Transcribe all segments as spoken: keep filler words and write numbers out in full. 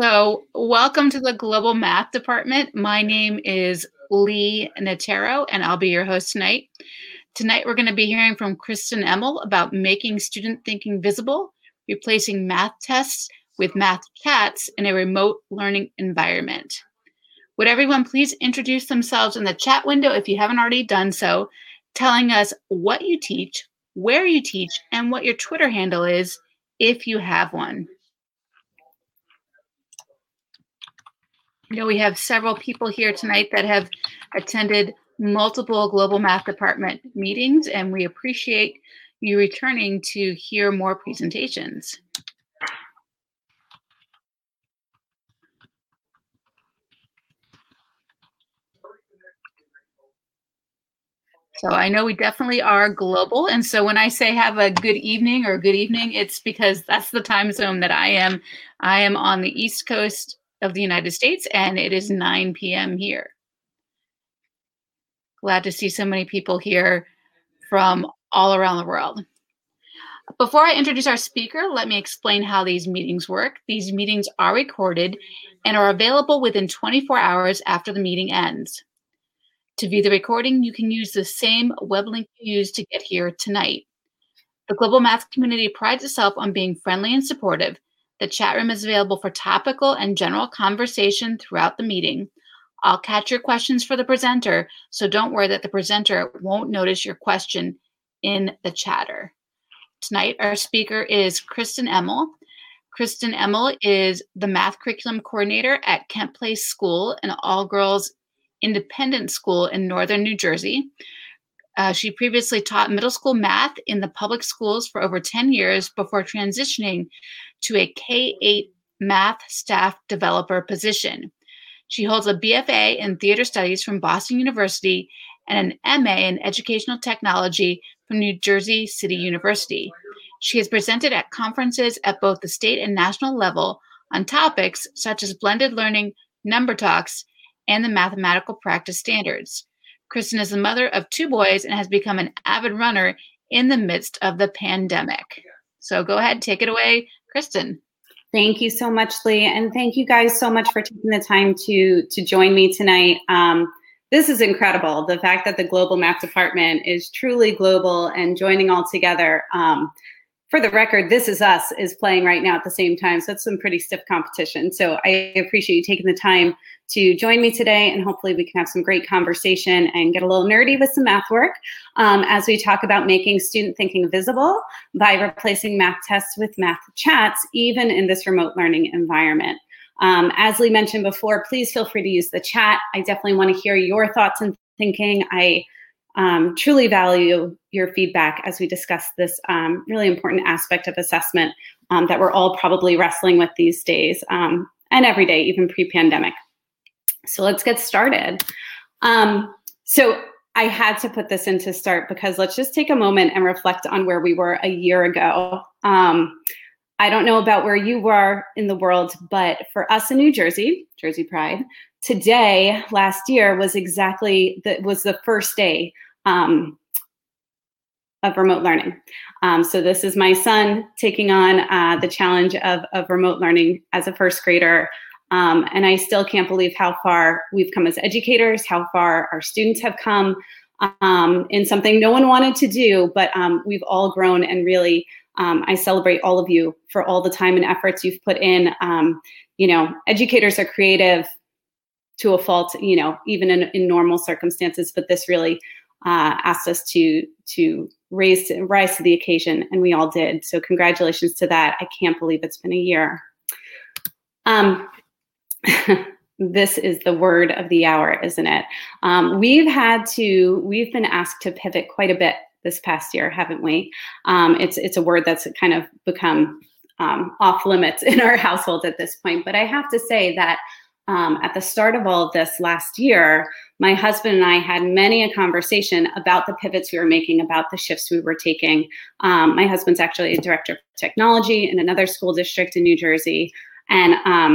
So welcome to the Global Math Department. My name is Lee Natero, and I'll be your host tonight. Tonight, we're going to be hearing from Kristen Emmel about making student thinking visible, replacing math tests with math chats in a remote learning environment. Would everyone please introduce themselves in the chat window if you haven't already done so, telling us what you teach, where you teach, and what your Twitter handle is if you have one. You know, we have several people here tonight that have attended multiple Global Math Department meetings, and we appreciate you returning to hear more presentations. So I know we definitely are global. And so when I say have a good evening or good evening, it's because that's the time zone that I am. I am on the East Coast of the United States, and it is nine p m here. Glad to see so many people here from all around the world. Before I introduce our speaker, let me explain how these meetings work. These meetings are recorded and are available within twenty-four hours after the meeting ends. To view the recording, you can use the same web link you used to get here tonight. The Global Math community prides itself on being friendly and supportive. The chat room is available for topical and general conversation throughout the meeting. I'll catch your questions for the presenter, so don't worry that the presenter won't notice your question in the chatter. Tonight, our speaker is Kristen Emmel. Kristen Emmel is the math curriculum coordinator at Kent Place School, an all-girls independent school in northern New Jersey. Uh, she previously taught middle school math in the public schools for over ten years before transitioning to a K eight math staff developer position. She holds a B F A in theater studies from Boston University and an M A in educational technology from New Jersey City University. She has presented at conferences at both the state and national level on topics such as blended learning, number talks, and the mathematical practice standards. Kristen is the mother of two boys and has become an avid runner in the midst of the pandemic. So go ahead, take it away, Kristen. Thank you so much, Lee, and thank you guys so much for taking the time to, to join me tonight. Um, this is incredible, the fact that the Global Math Department is truly global and joining all together. Um, For the record, This Is Us is playing right now at the same time, so it's some pretty stiff competition. So I appreciate you taking the time to join me today, and hopefully we can have some great conversation and get a little nerdy with some math work um, as we talk about making student thinking visible by replacing math tests with math chats, even in this remote learning environment. Um, as Lee mentioned before, please feel free to use the chat. I definitely want to hear your thoughts and thinking. I Um, truly value your feedback as we discuss this um, really important aspect of assessment um, that we're all probably wrestling with these days um, and every day, even pre-pandemic. So let's get started. Um, so I had to put this in to start because let's just take a moment and reflect on where we were a year ago. Um, I don't know about where you were in the world, but for us in New Jersey, Jersey Pride, today, last year, was exactly the, was the first day Um, of remote learning. Um, so this is my son taking on uh, the challenge of, of remote learning as a first grader. Um, and I still can't believe how far we've come as educators, how far our students have come um, in something no one wanted to do, but um, we've all grown, and really um, I celebrate all of you for all the time and efforts you've put in. Um, you know, educators are creative to a fault, you know, even in, in normal circumstances, but this really Uh, asked us to to raise rise to the occasion, and we all did. So congratulations to that. I can't believe it's been a year. Um, this is the word of the hour, isn't it? Um, we've had to, we've been asked to pivot quite a bit this past year, haven't we? Um, it's, it's a word that's kind of become um, off limits in our household at this point. But I have to say that Um, at the start of all of this last year, my husband and I had many a conversation about the pivots we were making, about the shifts we were taking. Um, my husband's actually a director of technology in another school district in New Jersey. And, um,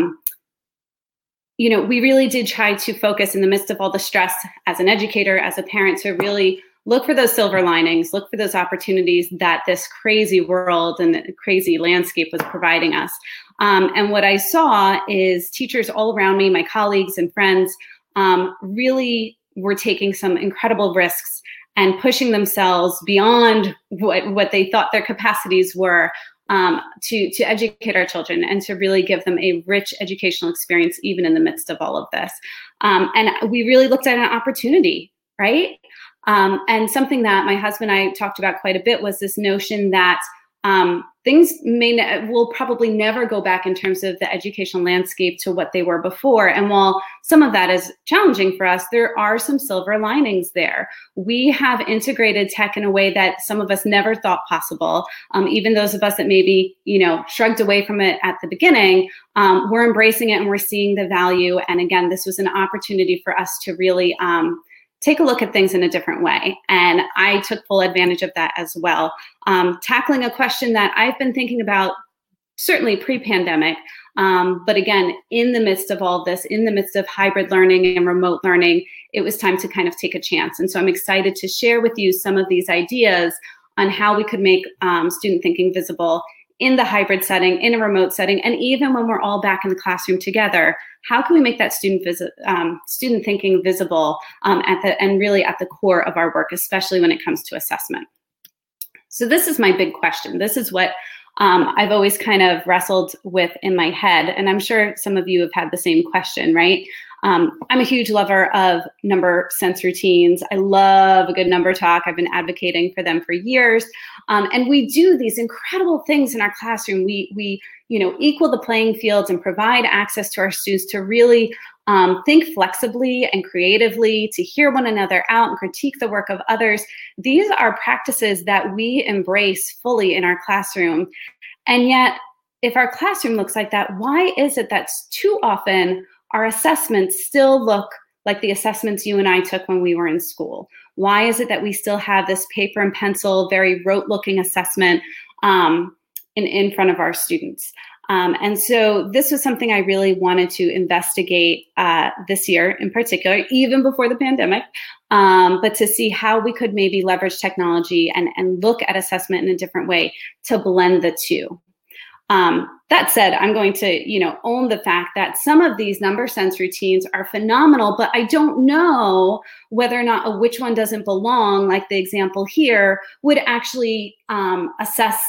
you know, we really did try to focus in the midst of all the stress as an educator, as a parent, to really look for those silver linings, look for those opportunities that this crazy world and crazy landscape was providing us. Um, and what I saw is teachers all around me, my colleagues and friends, um, really were taking some incredible risks and pushing themselves beyond what, what they thought their capacities were, um, to, to educate our children and to really give them a rich educational experience, even in the midst of all of this. Um, and we really looked at an opportunity, right? Um, and something that my husband and I talked about quite a bit was this notion that um, things may ne- will probably never go back in terms of the educational landscape to what they were before. And while some of that is challenging for us, there are some silver linings there. We have integrated tech in a way that some of us never thought possible. Um, even those of us that maybe, you know, shrugged away from it at the beginning, um, we're embracing it and we're seeing the value. And again, this was an opportunity for us to really um, take a look at things in a different way. And I took full advantage of that as well. Um, tackling a question that I've been thinking about certainly pre-pandemic, um, but again, in the midst of all this, in the midst of hybrid learning and remote learning, it was time to kind of take a chance. And so I'm excited to share with you some of these ideas on how we could make um, student thinking visible in the hybrid setting, in a remote setting, and even when we're all back in the classroom together. How can we make that student visit, um, student thinking visible um, at the and really at the core of our work, especially when it comes to assessment? So this is my big question. This is what um, I've always kind of wrestled with in my head, and I'm sure some of you have had the same question, right? Um, I'm a huge lover of number sense routines. I love a good number talk. I've been advocating for them for years. Um, and we do these incredible things in our classroom. We, we, you know, equal the playing fields and provide access to our students to really um, think flexibly and creatively, to hear one another out and critique the work of others. These are practices that we embrace fully in our classroom. And yet, if our classroom looks like that, why is it that's too often our assessments still look like the assessments you and I took when we were in school? Why is it that we still have this paper and pencil, very rote looking assessment um, in, in front of our students? Um, and so this was something I really wanted to investigate uh, this year in particular, even before the pandemic, um, but to see how we could maybe leverage technology and, and look at assessment in a different way to blend the two. Um, that said, I'm going to, you know, own the fact that some of these number sense routines are phenomenal, but I don't know whether or not a which one doesn't belong, like the example here, would actually um, assess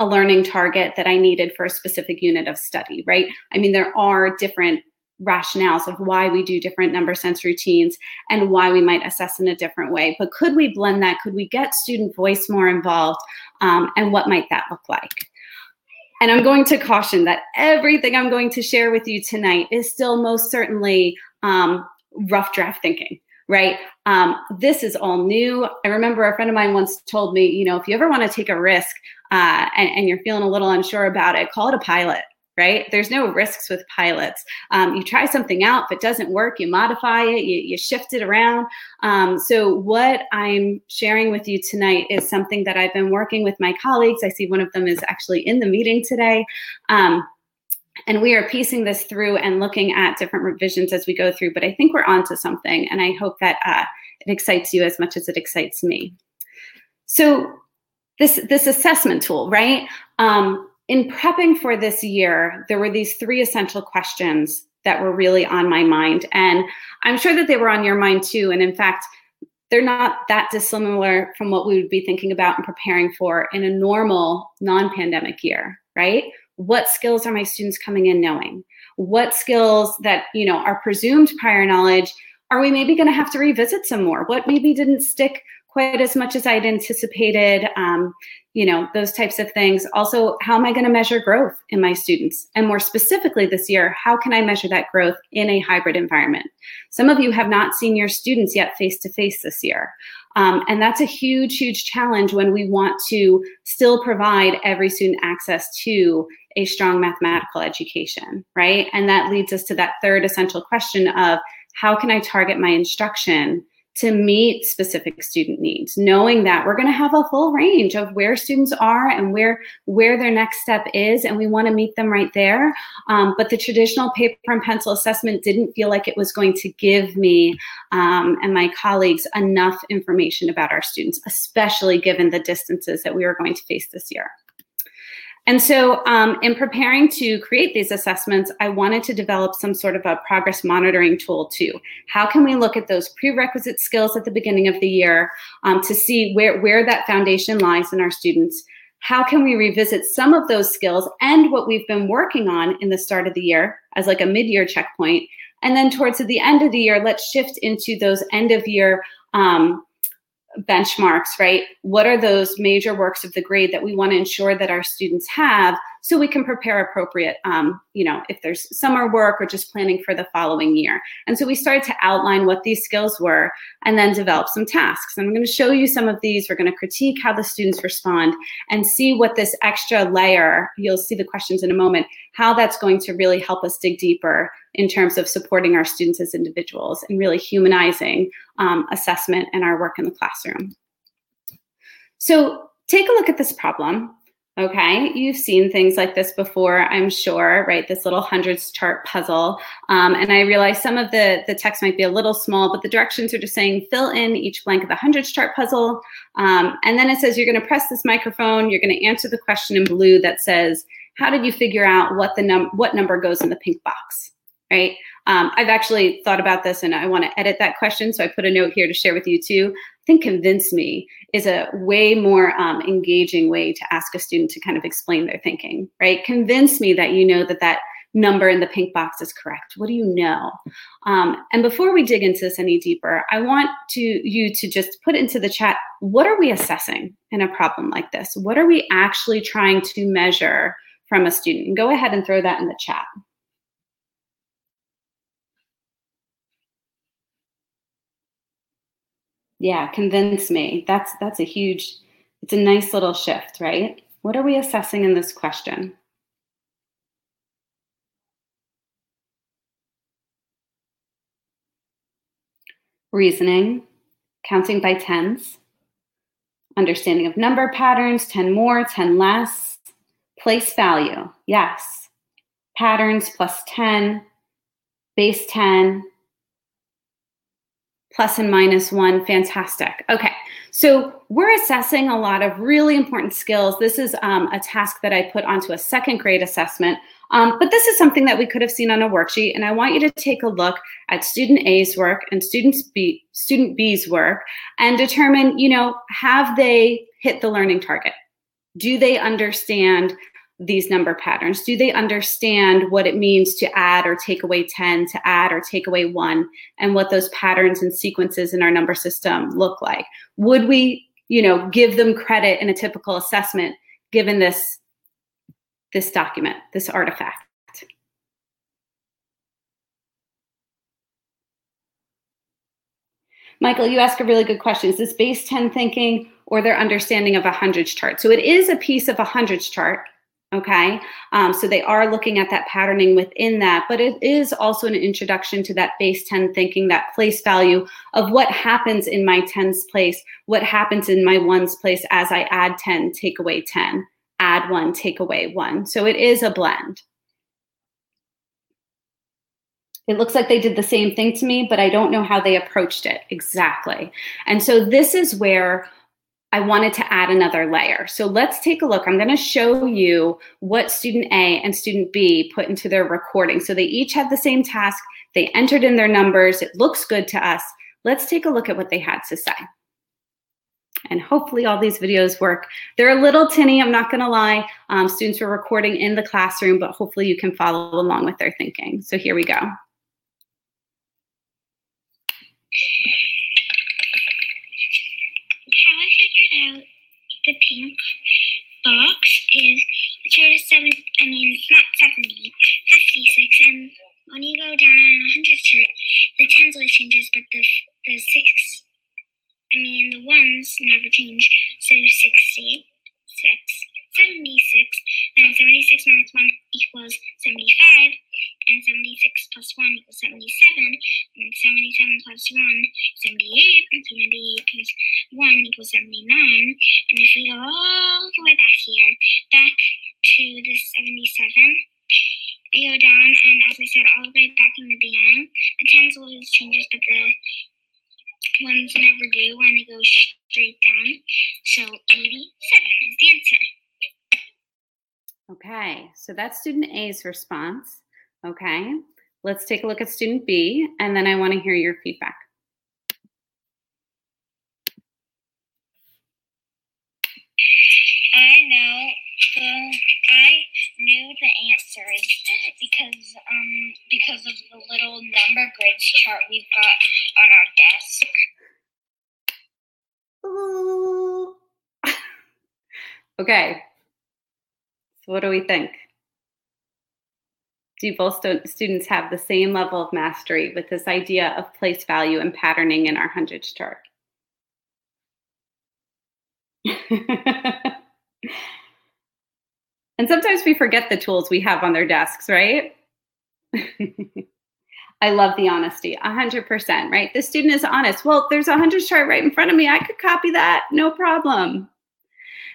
a learning target that I needed for a specific unit of study, right? I mean, there are different rationales of why we do different number sense routines and why we might assess in a different way. But could we blend that? Could we get student voice more involved? Um, and what might that look like? And I'm going to caution that everything I'm going to share with you tonight is still most certainly um, rough draft thinking, right? Um, this is all new. I remember a friend of mine once told me, you know, if you ever want to take a risk uh, and, and you're feeling a little unsure about it, call it a pilot, right? There's no risks with pilots. Um, you try something out, if it doesn't work, you modify it, you, you shift it around. Um, so what I'm sharing with you tonight is something that I've been working with my colleagues. I see one of them is actually in the meeting today. Um, and we are piecing this through and looking at different revisions as we go through, but I think we're onto something, and I hope that uh, it excites you as much as it excites me. So this, this assessment tool, right? Um, In prepping for this year, there were these three essential questions that were really on my mind. And I'm sure that they were on your mind too. And in fact, they're not that dissimilar from what we would be thinking about and preparing for in a normal non-pandemic year, right? What skills are my students coming in knowing? What skills that, you know, are presumed prior knowledge are we maybe going to have to revisit some more? What maybe didn't stick quite as much as I'd anticipated, um, you know, those types of things. Also, how am I going to measure growth in my students? And more specifically this year, how can I measure that growth in a hybrid environment? Some of you have not seen your students yet face-to-face this year. Um, and that's a huge, huge challenge when we want to still provide every student access to a strong mathematical education, right? And that leads us to that third essential question of how can I target my instruction to meet specific student needs, knowing that we're gonna have a full range of where students are and where where their next step is, and we wanna meet them right there. Um, but the traditional paper and pencil assessment didn't feel like it was going to give me um, and my colleagues enough information about our students, especially given the distances that we were going to face this year. And so um, in preparing to create these assessments, I wanted to develop some sort of a progress monitoring tool too. How can we look at those prerequisite skills at the beginning of the year um, to see where, where that foundation lies in our students? How can we revisit some of those skills and what we've been working on in the start of the year as like a mid-year checkpoint? And then towards the end of the year, let's shift into those end of year um, benchmarks, right? What are those major works of the grade that we want to ensure that our students have so we can prepare appropriate, um, you know, if there's summer work or just planning for the following year. And so we started to outline what these skills were and then develop some tasks. And I'm going to show you some of these. We're going to critique how the students respond and see what this extra layer, you'll see the questions in a moment, how that's going to really help us dig deeper in terms of supporting our students as individuals and really humanizing um, assessment and our work in the classroom. So take a look at this problem. Okay, you've seen things like this before, I'm sure, right? This little hundreds chart puzzle. Um, and I realize some of the, the text might be a little small, but the directions are just saying, fill in each blank of the hundreds chart puzzle. Um, and then it says, you're gonna press this microphone, you're gonna answer the question in blue that says, how did you figure out what the num what number goes in the pink box, right? Um, I've actually thought about this and I wanna edit that question, so I put a note here to share with you too. I think convince me is a way more um, engaging way to ask a student to kind of explain their thinking, right? Convince me that you know that that number in the pink box is correct. What do you know? Um, and before we dig into this any deeper, I want to you to just put into the chat, what are we assessing in a problem like this? What are we actually trying to measure from a student? And go ahead and throw that in the chat. Yeah, convince me. That's that's a huge, it's a nice little shift, right? What are we assessing in this question? Reasoning, counting by tens, understanding of number patterns, ten more, ten less, place value, yes. Patterns plus ten, base ten, plus and minus one, fantastic. Okay, so we're assessing a lot of really important skills. This is um, a task that I put onto a second grade assessment, um, but this is something that we could have seen on a worksheet, and I want you to take a look at student A's work and student, B, student B's work and determine, you know, have they hit the learning target? Do they understand these number patterns? Do they understand what it means to add or take away ten, to add or take away one, and what those patterns and sequences in our number system look like? Would we, you know, give them credit in a typical assessment given this, this document, this artifact? Michael, you ask a really good question. Is this base ten thinking or their understanding of a hundreds chart? So it is a piece of a hundreds chart. Okay, um, so they are looking at that patterning within that, but it is also an introduction to that base ten thinking, that place value of what happens in my tens place, what happens in my ones place as I add ten, take away ten, add one, take away one. So it is a blend. It looks like they did the same thing to me, but I don't know how they approached it exactly. And so this is where I wanted to add another layer. So let's take a look. I'm going to show you what student A and student B put into their recording. So they each had the same task. They entered in their numbers. It looks good to us. Let's take a look at what they had to say. And hopefully all these videos work. They're a little tinny, I'm not going to lie. Um, students were recording in the classroom, but hopefully you can follow along with their thinking. So here we go. The pink box is the chart is seven, I mean, not seventy, fifty-six, and when you go down a hundreds chart, the tens always changes, but the the six, I mean, the ones never change, so sixty-six, seventy-six, and seventy-six minus one equals seventy-five, and seventy-six plus one equals seventy-seven, and seventy-seven plus one, seventy-eight, community because one equals seventy-nine. And if we go all the way back here, back to the seventy-seven, we go down, and as I said, all the way back in the beginning, the tens always changes, but the ones never do when they go straight down. So eighty-seven is the answer. Okay, so that's student A's response. Okay, let's take a look at student B, and then I want to hear your feedback. I know, well, I knew the answers because um because of the little number grids chart we've got on our desk. Ooh. Okay. So what do we think? Do both st- students have the same level of mastery with this idea of place value and patterning in our hundreds chart? And sometimes we forget the tools we have on their desks, right? I love the honesty, one hundred percent, right? The student is honest. Well, there's a hundreds chart right in front of me. I could copy that, no problem.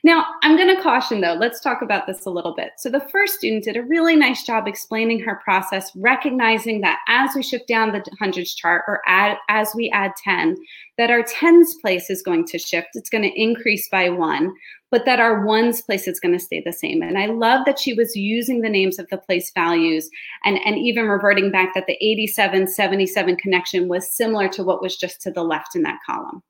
Now, I'm going to caution, though. Let's talk about this a little bit. So the first student did a really nice job explaining her process, recognizing that as we shift down the hundreds chart or add, as we add ten, that our tens place is going to shift. It's going to increase by one, but that our ones place is going to stay the same. And I love that she was using the names of the place values and, and even reverting back that the eighty-seven, seventy-seven connection was similar to what was just to the left in that column.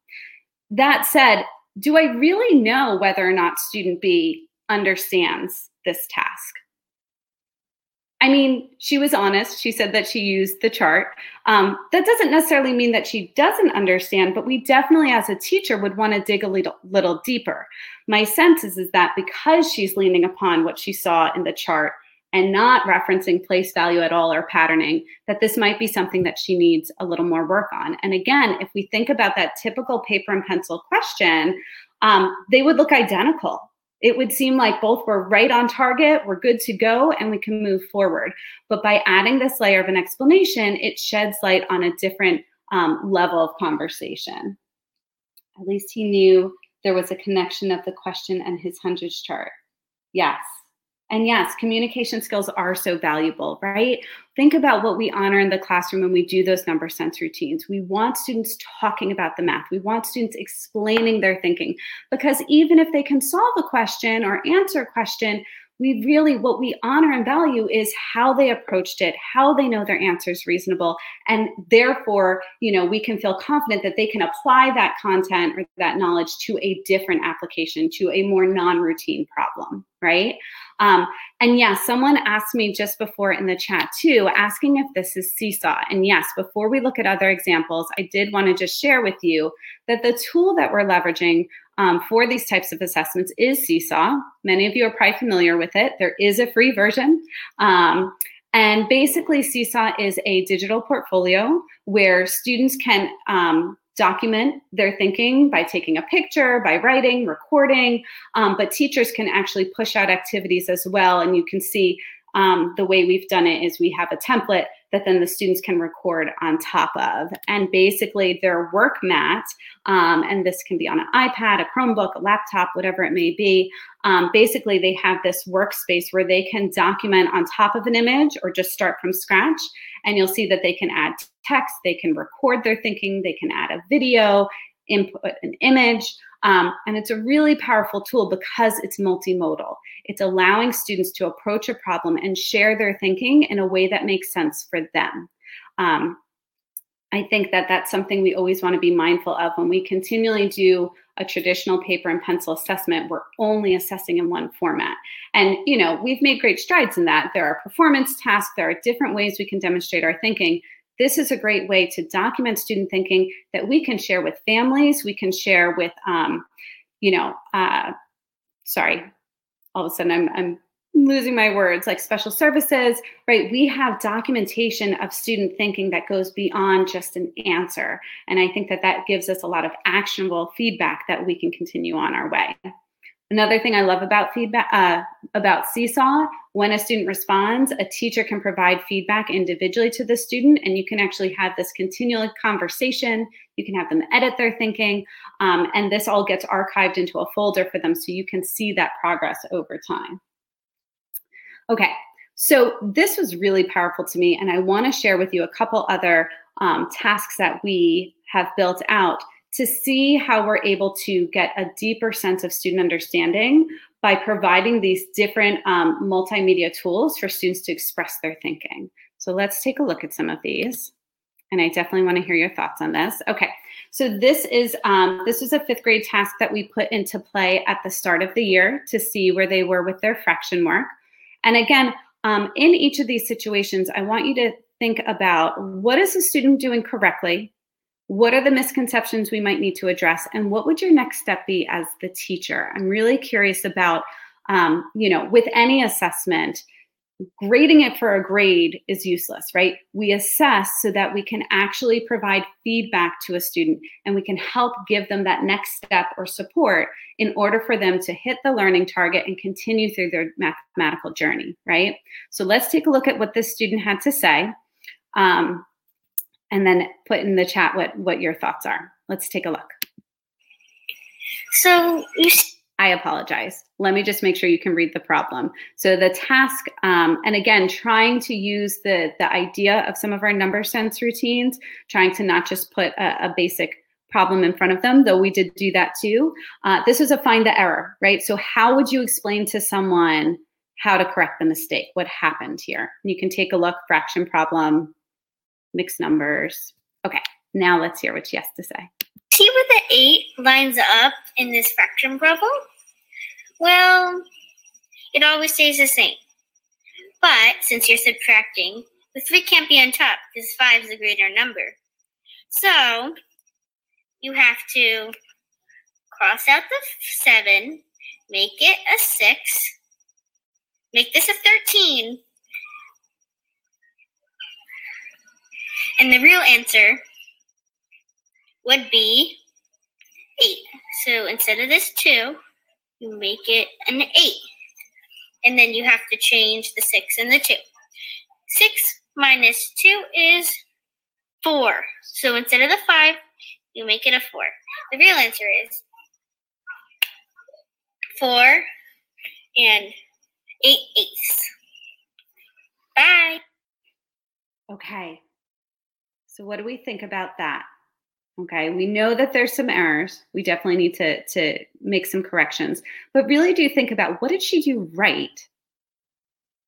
That said, do I really know whether or not student B understands this task? I mean, she was honest. She said that she used the chart. Um, that doesn't necessarily mean that she doesn't understand, but we definitely as a teacher would want to dig a little, little deeper. My sense is, is that because she's leaning upon what she saw in the chart and not referencing place value at all or patterning, that this might be something that she needs a little more work on. And again, if we think about that typical paper and pencil question, um, they would look identical. It would seem like both were right on target, we're good to go, and we can move forward. But by adding this layer of an explanation, it sheds light on a different um, level of conversation. At least he knew there was a connection of the question and his hundreds chart. Yes. And yes, communication skills are so valuable, right? Think about what we honor in the classroom when we do those number sense routines. We want students talking about the math. We want students explaining their thinking, because even if they can solve a question or answer a question, we really, what we honor and value is how they approached it, how they know their answer is reasonable. And therefore, you know, we can feel confident that they can apply that content or that knowledge to a different application, to a more non-routine problem, right? Um, and yes, yeah, someone asked me just before in the chat too, asking if this is Seesaw. And yes, before we look at other examples, I did want to just share with you that the tool that we're leveraging um, for these types of assessments is Seesaw. Many of you are probably familiar with it. There is a free version. Um, and basically Seesaw is a digital portfolio where students can um, document their thinking by taking a picture, by writing, recording, um, but teachers can actually push out activities as well. And you can see um, the way we've done it is we have a template that then the students can record on top of. And basically their work mat, um, and this can be on an iPad, a Chromebook, a laptop, whatever it may be, um, basically they have this workspace where they can document on top of an image or just start from scratch. And you'll see that they can add text, they can record their thinking, they can add a video, input an image. Um, and it's a really powerful tool because it's multimodal. It's allowing students to approach a problem and share their thinking in a way that makes sense for them. Um, I think that that's something we always want to be mindful of when we continually do a traditional paper and pencil assessment. We're only assessing in one format. And, you know, we've made great strides in that. There are performance tasks. There are different ways we can demonstrate our thinking. This is a great way to document student thinking that we can share with families. We can share with, um, you know, uh, sorry, all of a sudden I'm, I'm losing my words, like special services, right? We have documentation of student thinking that goes beyond just an answer. And I think that that gives us a lot of actionable feedback that we can continue on our way. Another thing I love about feedback uh, about Seesaw, when a student responds, a teacher can provide feedback individually to the student, and you can actually have this continual conversation. You can have them edit their thinking, um, and this all gets archived into a folder for them so you can see that progress over time. Okay, so this was really powerful to me, and I want to share with you a couple other um, tasks that we have built out to see how we're able to get a deeper sense of student understanding by providing these different um, multimedia tools for students to express their thinking. So let's take a look at some of these. And I definitely want to hear your thoughts on this. Okay, so this is um, this was a fifth grade task that we put into play at the start of the year to see where they were with their fraction work. And again, um, in each of these situations, I want you to think about what is the student doing correctly? What are the misconceptions we might need to address? And what would your next step be as the teacher? I'm really curious about, um, you know, with any assessment, grading it for a grade is useless, right? We assess so that we can actually provide feedback to a student, and we can help give them that next step or support in order for them to hit the learning target and continue through their mathematical journey, right? So let's take a look at what this student had to say. Um, and then put in the chat what, what your thoughts are. Let's take a look. So I apologize. Let me just make sure you can read the problem. So the task, um, and again, trying to use the, the idea of some of our number sense routines, trying to not just put a, a basic problem in front of them, though we did do that too. Uh, this is a find the error, right? So how would you explain to someone how to correct the mistake? What happened here? You can take a look, fraction problem, mixed numbers. Okay, now let's hear what she has to say. See where the eight lines up in this fraction problem? Well, it always stays the same. But since you're subtracting, the three can't be on top because five is a greater number. So you have to cross out the seven, make it a six, make this a thirteen, and the real answer would be eight. So instead of this two, you make it an eight. And then you have to change the six and the two. Six minus two is four. So instead of the five, you make it a four. The real answer is four and eight eighths. Bye. Okay. So what do we think about that? Okay, we know that there's some errors. We definitely need to, to make some corrections, but really do think about what did she do right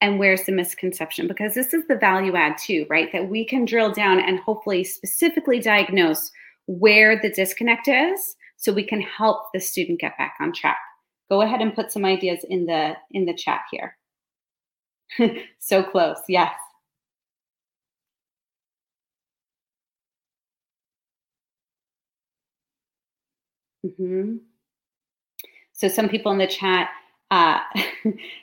and where's the misconception? Because this is the value add too, right? That we can drill down and hopefully specifically diagnose where the disconnect is so we can help the student get back on track. Go ahead and put some ideas in the, in the chat here. So close, yes. Mm-hmm. So some people in the chat, uh,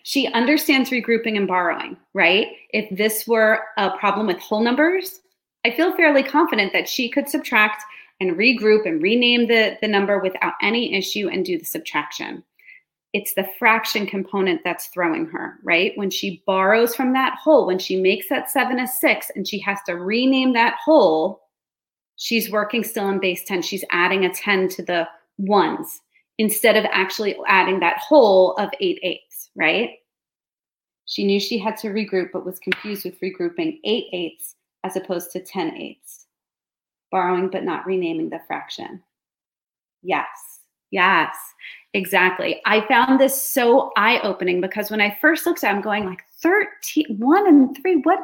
she understands regrouping and borrowing, right? If this were a problem with whole numbers, I feel fairly confident that she could subtract and regroup and rename the, the number without any issue and do the subtraction. It's the fraction component that's throwing her, right? When she borrows from that whole, when she makes that seven a six and she has to rename that whole, she's working still in base ten. She's adding a ten to the ones instead of actually adding that whole of eight eighths, right? She knew she had to regroup, but was confused with regrouping eight eighths as opposed to ten eighths, borrowing but not renaming the fraction. Yes, yes, exactly. I found this so eye-opening because when I first looked at it, I'm going like thirteen, one and three, what?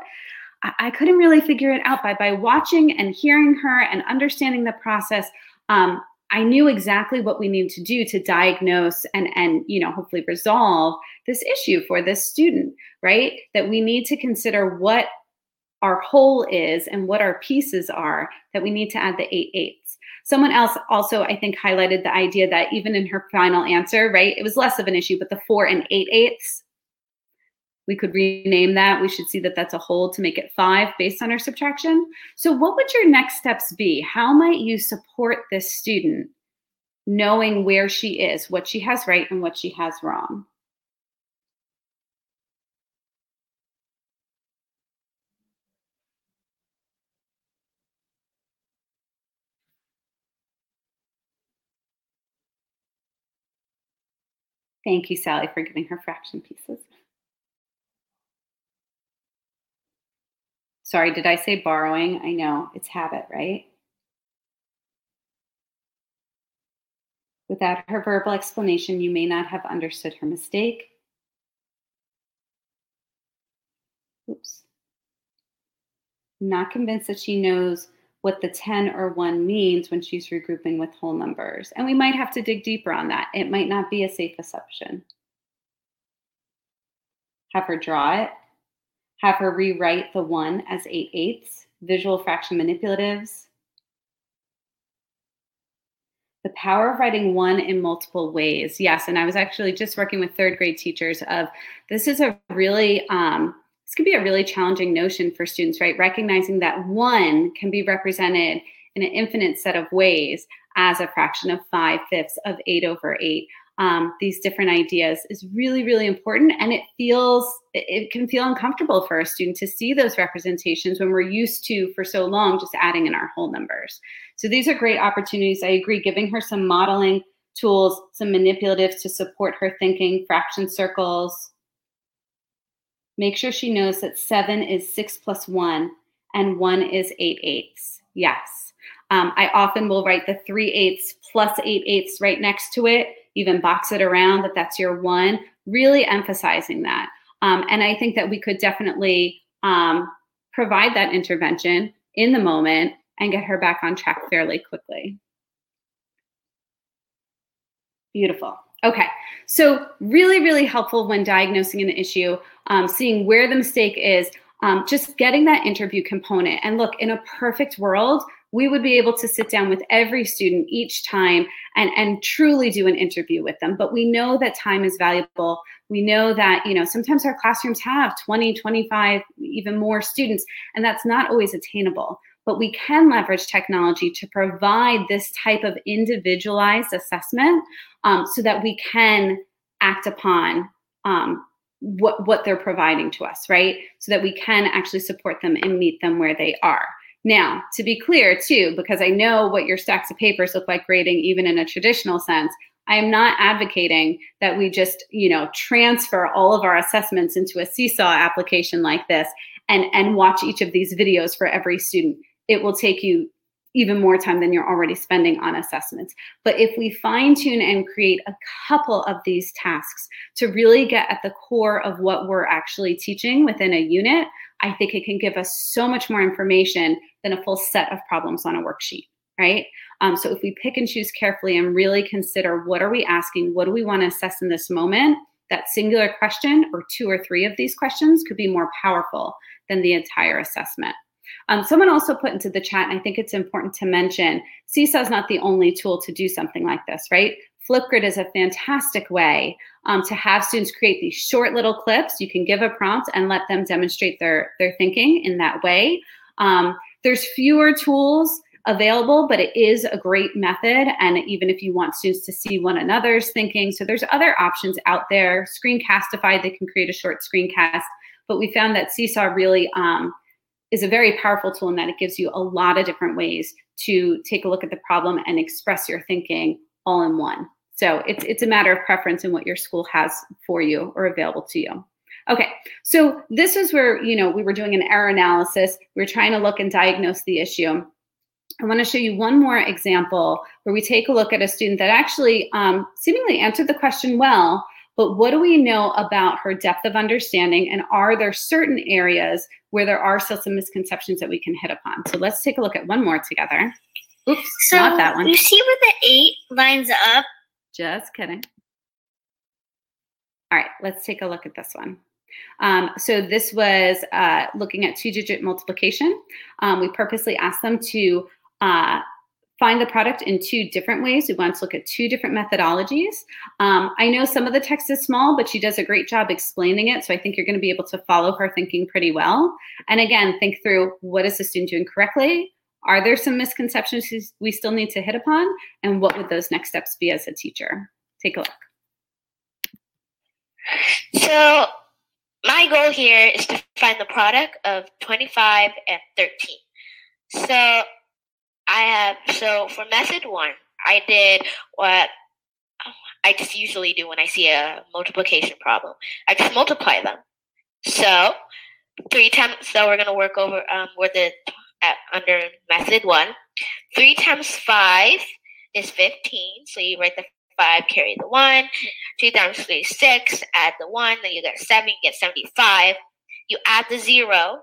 I, I couldn't really figure it out, but by watching and hearing her and understanding the process, um, I knew exactly what we need to do to diagnose and, and you know, hopefully resolve this issue for this student, right? That we need to consider what our whole is and what our pieces are, that we need to add the eight eighths. Someone else also, I think, highlighted the idea that even in her final answer, right, it was less of an issue, but the four and eight eighths, we could rename that. We should see that that's a whole to make it five based on our subtraction. So what would your next steps be? How might you support this student knowing where she is, what she has right and what she has wrong? Thank you, Sally, for giving her fraction pieces. Sorry, did I say borrowing? I know, it's habit, right? Without her verbal explanation, you may not have understood her mistake. Oops. I'm not convinced that she knows what the ten or one means when she's regrouping with whole numbers. And we might have to dig deeper on that. It might not be a safe assumption. Have her draw it. Have her rewrite the one as eight eighths, visual fraction manipulatives. The power of writing one in multiple ways. Yes, and I was actually just working with third grade teachers of, this is a really, um, this could be a really challenging notion for students, right? Recognizing that one can be represented in an infinite set of ways as a fraction of five fifths, of eight over eight. Um, these different ideas is really, really important. And it feels, it can feel uncomfortable for a student to see those representations when we're used to, for so long, just adding in our whole numbers. So these are great opportunities. I agree, giving her some modeling tools, some manipulatives to support her thinking, fraction circles. Make sure she knows that seven is six plus one and one is eight eighths. Yes. Um, I often will write the three eighths plus eight eighths right next to it. Even box it around that that's your one, really emphasizing that. Um, and I think that we could definitely um, provide that intervention in the moment and get her back on track fairly quickly. Beautiful. Okay, so really, really helpful when diagnosing an issue, um, seeing where the mistake is, um, just getting that interview component. And look, in a perfect world, we would be able to sit down with every student each time and, and truly do an interview with them. But we know that time is valuable. We know that, you know, sometimes our classrooms have twenty, twenty-five, even more students, and that's not always attainable. But we can leverage technology to provide this type of individualized assessment um, so that we can act upon um, what, what they're providing to us, right? So that we can actually support them and meet them where they are. Now, to be clear too, because I know what your stacks of papers look like grading, even in a traditional sense, I am not advocating that we just, you know, transfer all of our assessments into a Seesaw application like this and, and watch each of these videos for every student. It will take you even more time than you're already spending on assessments. But if we fine tune and create a couple of these tasks to really get at the core of what we're actually teaching within a unit, I think it can give us so much more information than a full set of problems on a worksheet, right? Um, so if we pick and choose carefully and really consider what are we asking, what do we want to assess in this moment, that singular question or two or three of these questions could be more powerful than the entire assessment. Um, someone also put into the chat, and I think it's important to mention, Seesaw is not the only tool to do something like this, right? Flipgrid is a fantastic way um, to have students create these short little clips. You can give a prompt and let them demonstrate their, their thinking in that way. Um, there's fewer tools available, but it is a great method. And even if you want students to see one another's thinking, so there's other options out there. Screencastify, they can create a short screencast. But we found that Seesaw really um, is a very powerful tool in that it gives you a lot of different ways to take a look at the problem and express your thinking all in one. So it's it's a matter of preference and what your school has for you or available to you. Okay, so this is where, you know, we were doing an error analysis. We were trying to look and diagnose the issue. I want to show you one more example where we take a look at a student that actually um, seemingly answered the question well, but what do we know about her depth of understanding, and are there certain areas where there are still some misconceptions that we can hit upon? So let's take a look at one more together. Oops, so not that one. You see where the eight lines up? Just kidding. All right, let's take a look at this one. Um, so this was uh, looking at two-digit multiplication. Um, we purposely asked them to uh, find the product in two different ways. We wanted to look at two different methodologies. Um, I know some of the text is small, but she does a great job explaining it. So I think you're going to be able to follow her thinking pretty well. And again, think through, what is the student doing correctly? Are there some misconceptions we still need to hit upon? And what would those next steps be as a teacher? Take a look. So my goal here is to find the product of twenty-five and thirteen. So I have, so for method one, I did what I just usually do when I see a multiplication problem. I just multiply them. So three times, so we're going to work over um, with it at, under method one. Three times five is fifteen, so you write the five, carry the one. Two times three is six, add the one, then you get seven, you get seventy-five. You add the zero,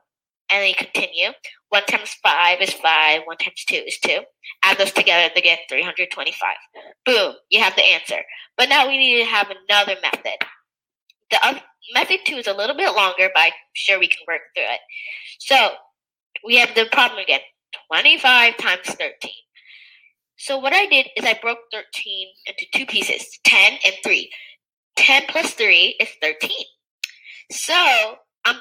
and then you continue. One times five is five, one times two is two. Add those together to get three hundred twenty-five. Boom, you have the answer. But now we need to have another method. The other, method two is a little bit longer, but I'm sure we can work through it. So we have the problem again, twenty-five times thirteen. So what I did is I broke thirteen into two pieces, ten and three. ten plus three is thirteen. So I'm,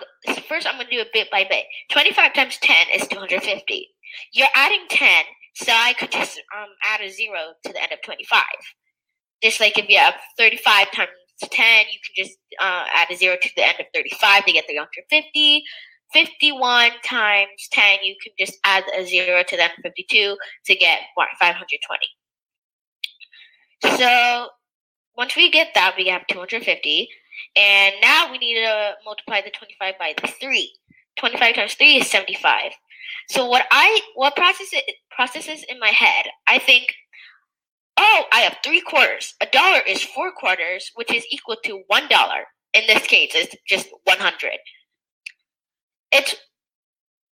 first I'm going to do it bit by bit. twenty-five times ten is two hundred fifty. You're adding ten, so I could just um, add a zero to the end of twenty-five. Just like if you have thirty-five times ten, you can just uh, add a zero to the end of thirty-five to get three hundred fifty. fifty-one times ten, you can just add a zero to the end of fifty-two to get five hundred twenty. So once we get that, we have two hundred fifty. And now we need to multiply the twenty-five by the three. twenty-five times three is seventy-five. So what I what processes processes in my head, I think, oh, I have three quarters. A dollar is four quarters, which is equal to one dollar. In this case, it's just one hundred. It's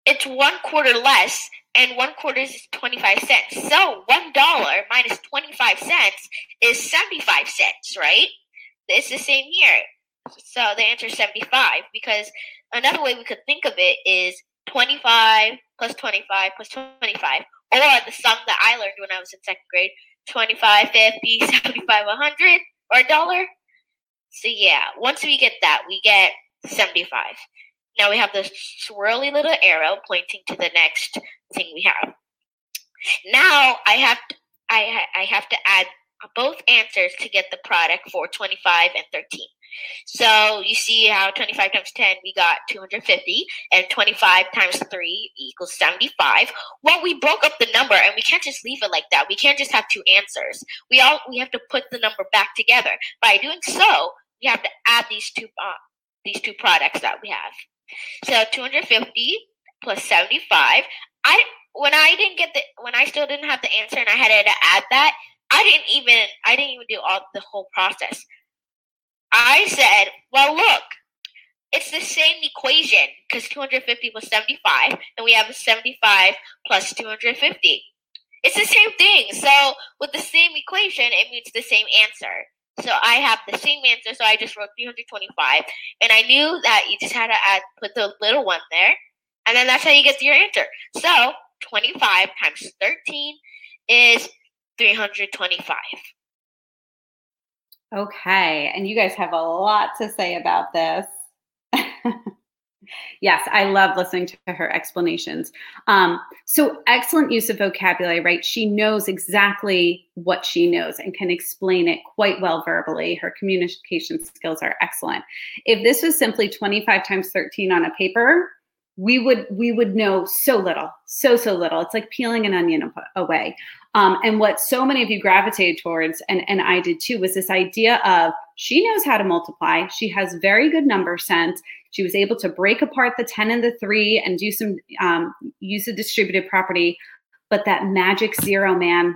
it's one quarter less, and one quarter is twenty-five cents. So one dollar minus twenty-five cents is seventy-five cents, right? It's the same here. So the answer is seventy-five, because another way we could think of it is twenty-five plus twenty-five plus twenty-five, or the sum that I learned when I was in second grade, twenty-five, fifty, seventy-five, one hundred, or a dollar. So yeah, once we get that, we get seventy-five. Now we have this swirly little arrow pointing to the next thing we have. Now I have to, I, I have to add both answers to get the product for twenty-five and thirteen. So you see how twenty-five times ten, we got two hundred fifty, and twenty-five times three equals seventy-five. Well, we broke up the number, and we can't just leave it like that. We can't just have two answers. We all we have to put the number back together. By doing so, we have to add these two uh, these two products that we have. So two hundred fifty plus seventy-five. I when I didn't get the when I still didn't have the answer, and I had to add that, I didn't even I didn't even do all the whole process. I said, well, look, it's the same equation because two hundred fifty plus seventy-five, and we have seventy-five plus two hundred fifty. It's the same thing. So with the same equation, it means the same answer. So I have the same answer. So I just wrote three hundred twenty-five, and I knew that you just had to add put the little one there, and then that's how you get to your answer. So twenty-five times thirteen is three hundred twenty-five. Okay, and you guys have a lot to say about this. Yes, I love listening to her explanations. Um, so excellent use of vocabulary, right? She knows exactly what she knows and can explain it quite well verbally. Her communication skills are excellent. If this was simply twenty-five times thirteen on a paper, we would we would know so little, so, so little. It's like peeling an onion away. Um, and what so many of you gravitated towards, and, and I did too, was this idea of she knows how to multiply. She has very good number sense. She was able to break apart the ten and the three and do some um, use of distributive property. But that magic zero, man,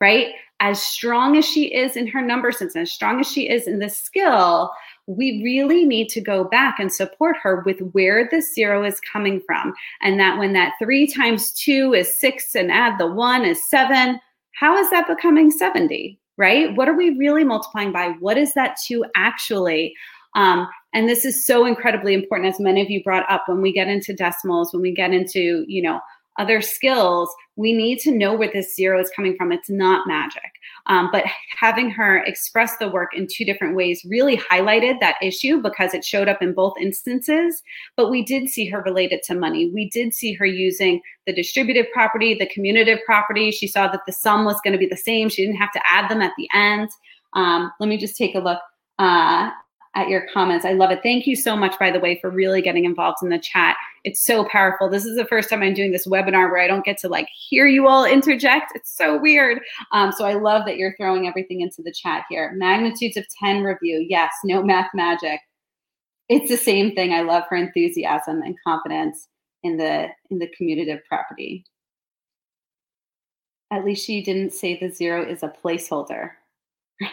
right? As strong as she is in her number sense, as strong as she is in this skill, we really need to go back and support her with where this zero is coming from. And that when that three times two is six and add the one is seven, how is that becoming seventy, right? What are we really multiplying by? What is that two actually? Um, and this is so incredibly important, as many of you brought up, when we get into decimals, when we get into, you know, other skills, we need to know where this zero is coming from. It's not magic. Um, but having her express the work in two different ways really highlighted that issue because it showed up in both instances. But we did see her relate it to money. We did see her using the distributive property, the commutative property. She saw that the sum was going to be the same. She didn't have to add them at the end. Um, let me just take a look uh, at your comments. I love it. Thank you so much, by the way, for really getting involved in the chat. It's so powerful. This is the first time I'm doing this webinar where I don't get to like hear you all interject. It's so weird. Um, so I love that you're throwing everything into the chat here. Magnitudes of ten review. Yes, no math magic. It's the same thing. I love her enthusiasm and confidence in the in the commutative property. At least she didn't say the zero is a placeholder. Right?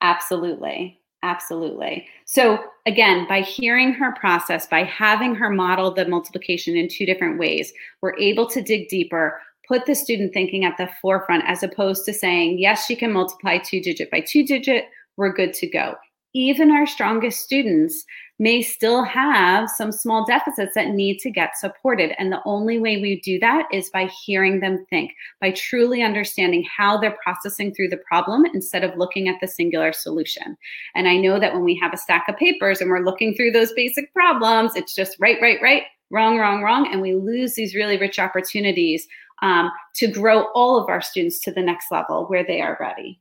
Absolutely. Absolutely. So again, by hearing her process, by having her model the multiplication in two different ways, we're able to dig deeper, put the student thinking at the forefront, as opposed to saying, yes, she can multiply two digit by two digit, we're good to go. Even our strongest students may still have some small deficits that need to get supported. And the only way we do that is by hearing them think, by truly understanding how they're processing through the problem instead of looking at the singular solution. And I know that when we have a stack of papers and we're looking through those basic problems, it's just right, right, right, wrong, wrong, wrong. And we lose these really rich opportunities um, to grow all of our students to the next level where they are ready.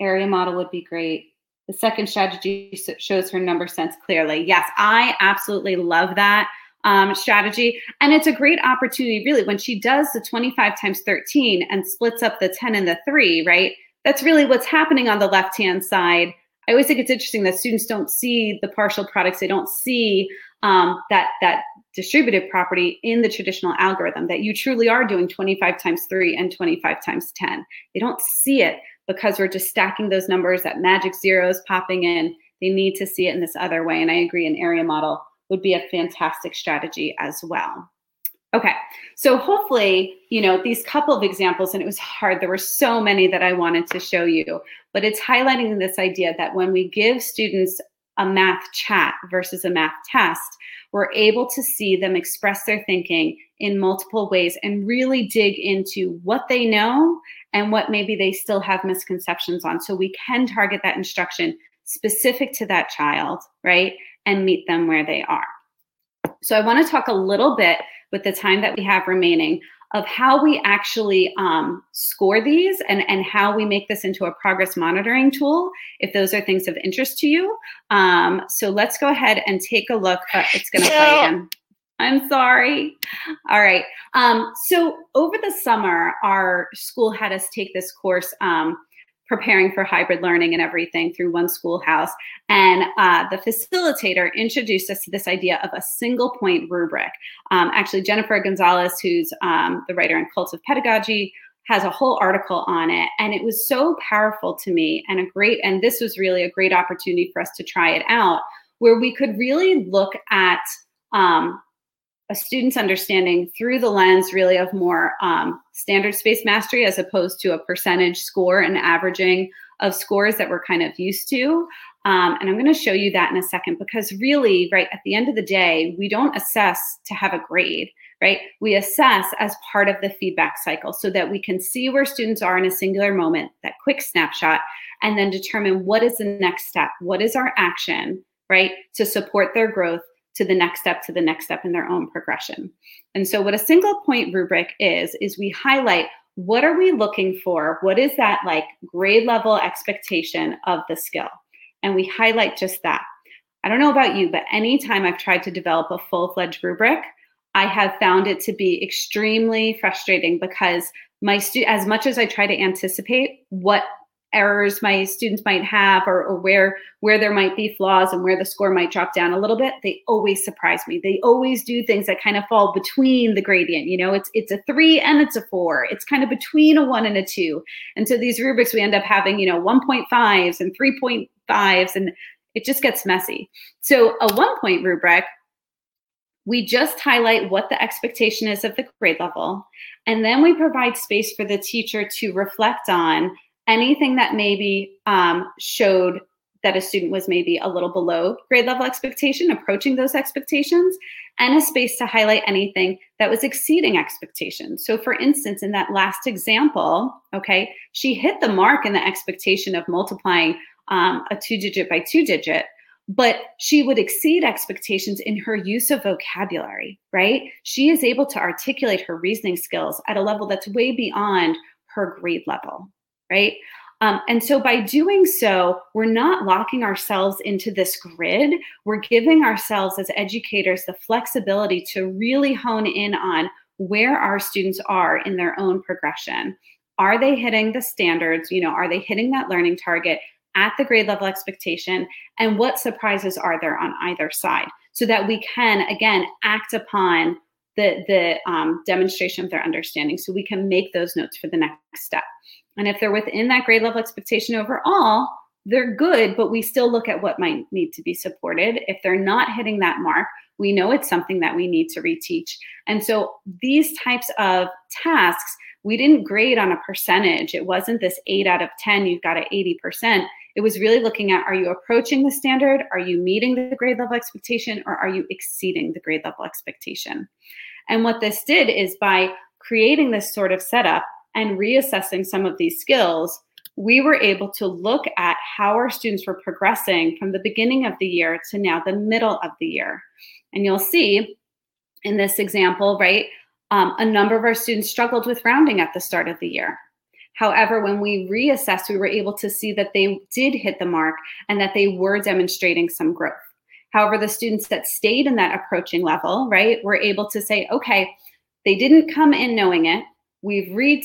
Area model would be great. The second strategy shows her number sense clearly. Yes, I absolutely love that um, strategy. And it's a great opportunity, really, when she does the twenty-five times thirteen and splits up the ten and the three, right? That's really what's happening on the left-hand side. I always think it's interesting that students don't see the partial products. They don't see um, that that distributive property in the traditional algorithm, that you truly are doing twenty-five times three and twenty-five times ten. They don't see it, because we're just stacking those numbers, that magic zeros popping in. They need to see it in this other way. And I agree, an area model would be a fantastic strategy as well. Okay, so hopefully, you know, these couple of examples, and it was hard, there were so many that I wanted to show you, but it's highlighting this idea that when we give students a math chat versus a math test, we're able to see them express their thinking in multiple ways and really dig into what they know and what maybe they still have misconceptions on. So we can target that instruction specific to that child, right? And meet them where they are. So I want to talk a little bit with the time that we have remaining of how we actually um, score these and, and how we make this into a progress monitoring tool, if those are things of interest to you. Um, so let's go ahead and take a look. Uh, it's gonna play again. I'm sorry. All right. Um, so over the summer, our school had us take this course, um, preparing for hybrid learning and everything through One Schoolhouse. And uh, the facilitator introduced us to this idea of a single point rubric. Um, actually, Jennifer Gonzalez, who's um, the writer in Cult of Pedagogy, has a whole article on it. And it was so powerful to me and a great, and this was really a great opportunity for us to try it out, where we could really look at um, a student's understanding through the lens really of more um, standards-based mastery as opposed to a percentage score and averaging of scores that we're kind of used to. Um, and I'm going to show you that in a second, because really, right, at the end of the day, we don't assess to have a grade, right? We assess as part of the feedback cycle so that we can see where students are in a singular moment, that quick snapshot, and then determine what is the next step, what is our action, right, to support their growth to the next step, to the next step in their own progression. And so what a single point rubric is, is we highlight what are we looking for? What is that like grade level expectation of the skill? And we highlight just that. I don't know about you, but anytime I've tried to develop a full-fledged rubric, I have found it to be extremely frustrating, because my stu- as much as I try to anticipate what errors my students might have, or, or where where there might be flaws and where the score might drop down a little bit, they always surprise me. They always do things that kind of fall between the gradient. You know, it's it's a three and it's a four. It's kind of between a one and a two. And so these rubrics, we end up having, you know, one point fives and three point fives, and it just gets messy. So a one point rubric, we just highlight what the expectation is of the grade level. And then we provide space for the teacher to reflect on anything that maybe um, showed that a student was maybe a little below grade level expectation, approaching those expectations, and a space to highlight anything that was exceeding expectations. So for instance, in that last example, okay, she hit the mark in the expectation of multiplying um, a two digit by two digit, but she would exceed expectations in her use of vocabulary, right? She is able to articulate her reasoning skills at a level that's way beyond her grade level. Right? Um, and so by doing so, we're not locking ourselves into this grid. We're giving ourselves as educators the flexibility to really hone in on where our students are in their own progression. Are they hitting the standards? You know, are they hitting that learning target at the grade level expectation? And what surprises are there on either side? So that we can, again, act upon the, the um, demonstration of their understanding so we can make those notes for the next step. And if they're within that grade level expectation overall, they're good, but we still look at what might need to be supported. If they're not hitting that mark, we know it's something that we need to reteach. And so these types of tasks, we didn't grade on a percentage. It wasn't this eight out of ten, you've got an eighty percent. It was really looking at, are you approaching the standard? Are you meeting the grade level expectation? Or are you exceeding the grade level expectation? And what this did is by creating this sort of setup and reassessing some of these skills, we were able to look at how our students were progressing from the beginning of the year to now the middle of the year. And you'll see in this example, right, um, a number of our students struggled with rounding at the start of the year. However, when we reassessed, we were able to see that they did hit the mark and that they were demonstrating some growth. However, the students that stayed in that approaching level, right, were able to say, okay, they didn't come in knowing it. We've re,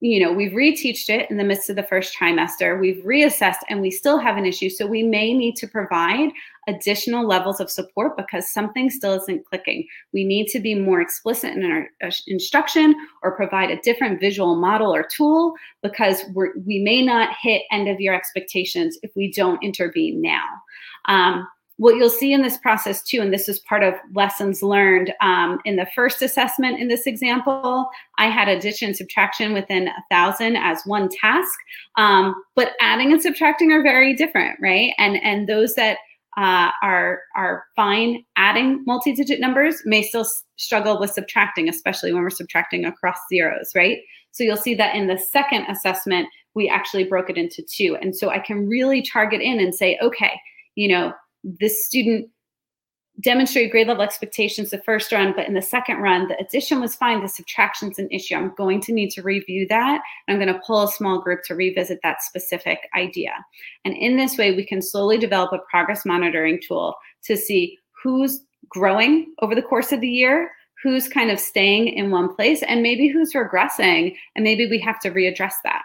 you know, we've reteached it in the midst of the first trimester. We've reassessed and we still have an issue. So we may need to provide additional levels of support because something still isn't clicking. We need to be more explicit in our instruction or provide a different visual model or tool because we're, we may not hit end of year expectations if we don't intervene now. Um, what you'll see in this process too, and this is part of lessons learned um, in the first assessment in this example, I had addition and subtraction within a thousand as one task, um, but adding and subtracting are very different, right? And, and those that Uh, are are fine adding multi-digit numbers may still s- struggle with subtracting, especially when we're subtracting across zeros, right? So you'll see that in the second assessment, we actually broke it into two. And so I can really target in and say, okay, you know, this student demonstrated grade level expectations the first run, but in the second run, the addition was fine, the subtraction's an issue. I'm going to need to review that. I'm going to pull a small group to revisit that specific idea. And in this way, we can slowly develop a progress monitoring tool to see who's growing over the course of the year, who's kind of staying in one place, and maybe who's regressing, and maybe we have to readdress that.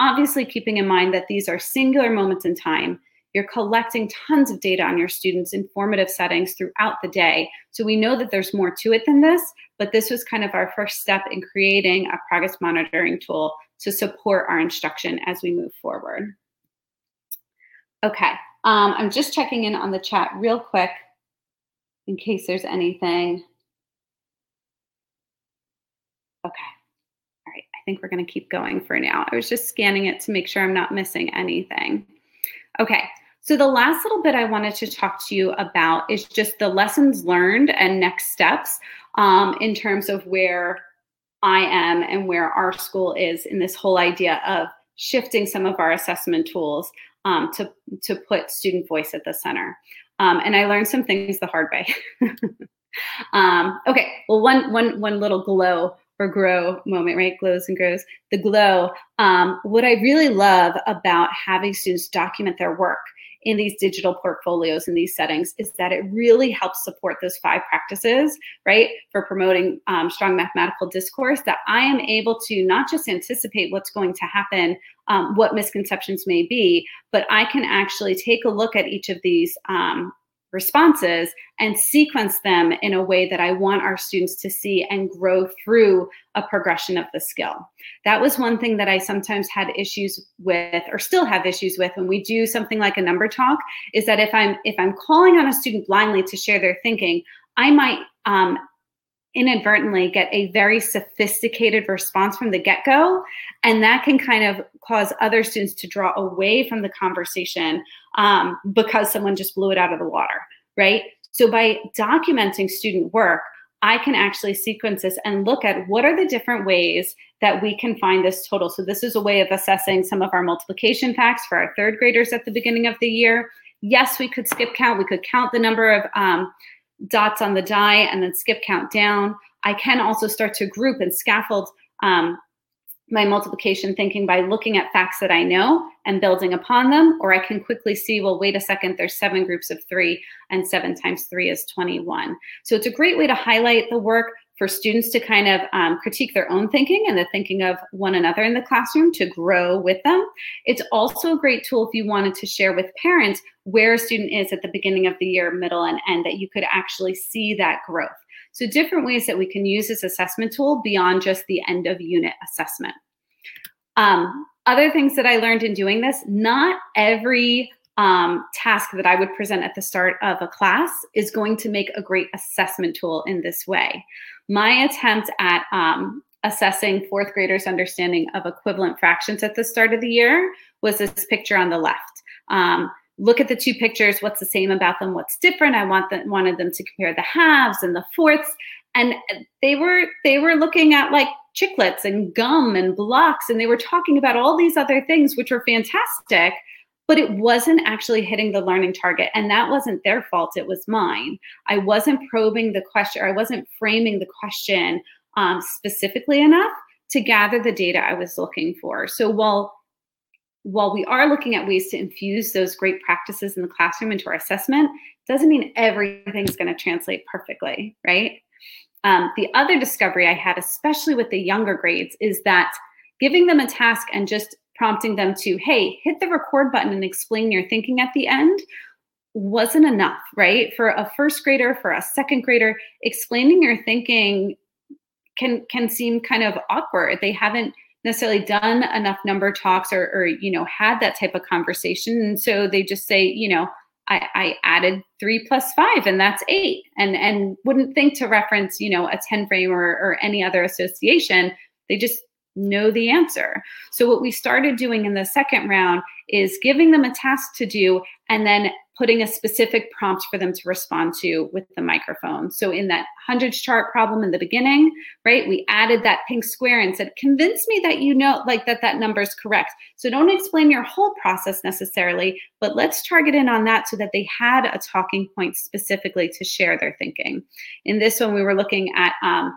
Obviously, keeping in mind that these are singular moments in time. You're collecting tons of data on your students in formative settings throughout the day. So we know that there's more to it than this, but this was kind of our first step in creating a progress monitoring tool to support our instruction as we move forward. Okay, um, I'm just checking in on the chat real quick in case there's anything. Okay, all right, I think we're gonna keep going for now. I was just scanning it to make sure I'm not missing anything. Okay. So the last little bit I wanted to talk to you about is just the lessons learned and next steps um, in terms of where I am and where our school is in this whole idea of shifting some of our assessment tools um, to, to put student voice at the center. Um, and I learned some things the hard way. um, okay. Well, one, one, one little glow or grow moment, right? Glows and grows. The glow. Um, what I really love about having students document their work in these digital portfolios in these settings is that it really helps support those five practices, right? For promoting um, strong mathematical discourse, that I am able to not just anticipate what's going to happen, um, what misconceptions may be, but I can actually take a look at each of these um, responses and sequence them in a way that I want our students to see and grow through a progression of the skill. That was one thing that I sometimes had issues with, or still have issues with, when we do something like a number talk, is that if I'm if I'm calling on a student blindly to share their thinking, I might um, inadvertently get a very sophisticated response from the get-go, and that can kind of cause other students to draw away from the conversation um, because someone just blew it out of the water, right? So by documenting student work, I can actually sequence this and look at what are the different ways that we can find this total. So this is a way of assessing some of our multiplication facts for our third graders at the beginning of the year. Yes, we could skip count. We could count the number of um, dots on the die and then skip count down. I can also start to group and scaffold um, my multiplication thinking by looking at facts that I know and building upon them, or I can quickly see, well, wait a second, there's seven groups of three, and seven times three is twenty-one. So it's a great way to highlight the work for students to kind of um, critique their own thinking and the thinking of one another in the classroom to grow with them. It's also a great tool if you wanted to share with parents where a student is at the beginning of the year, middle, and end, that you could actually see that growth. So different ways that we can use this assessment tool beyond just the end of unit assessment. Um, other things that I learned in doing this, not every um, task that I would present at the start of a class is going to make a great assessment tool in this way. My attempt at um, assessing fourth graders' understanding of equivalent fractions at the start of the year was this picture on the left. Um, Look at the two pictures, what's the same about them, what's different. I want them, wanted them to compare the halves and the fourths. And they were they were looking at like chiclets and gum and blocks, and they were talking about all these other things, which were fantastic, but it wasn't actually hitting the learning target. And that wasn't their fault, it was mine. I wasn't probing the question, or I wasn't framing the question um, specifically enough to gather the data I was looking for. So while While we are looking at ways to infuse those great practices in the classroom into our assessment, doesn't mean everything's going to translate perfectly, right? Um, the other discovery I had, especially with the younger grades, is that giving them a task and just prompting them to, hey, hit the record button and explain your thinking at the end wasn't enough, right? For a first grader, for a second grader, explaining your thinking can can seem kind of awkward. They haven't necessarily done enough number talks or, or, you know, had that type of conversation. And so they just say, you know, I, I added three plus five and that's eight, and, and wouldn't think to reference, you know, a ten frame or, or any other association. They just know the answer. So what we started doing in the second round is giving them a task to do and then putting a specific prompt for them to respond to with the microphone. So in that hundreds chart problem in the beginning, right, we added that pink square and said, convince me that you know, like that that number is correct. So don't explain your whole process necessarily, but let's target in on that so that they had a talking point specifically to share their thinking. In this one, we were looking at um,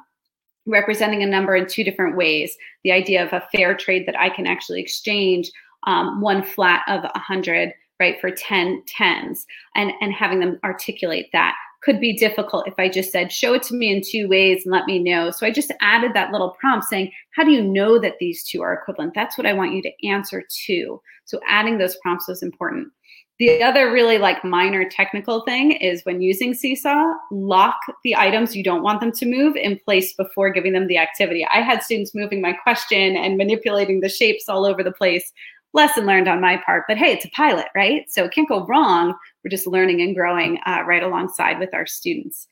representing a number in two different ways. The idea of a fair trade that I can actually exchange um, one flat of one hundred, right, for ten tens, and, and having them articulate that could be difficult if I just said, show it to me in two ways and let me know. So I just added that little prompt saying, how do you know that these two are equivalent? That's what I want you to answer to. So adding those prompts was important. The other really like minor technical thing is when using Seesaw, lock the items you don't want them to move in place before giving them the activity. I had students moving my question and manipulating the shapes all over the place. Lesson learned on my part, but hey, it's a pilot, right? So it can't go wrong. We're just learning and growing uh, right alongside with our students.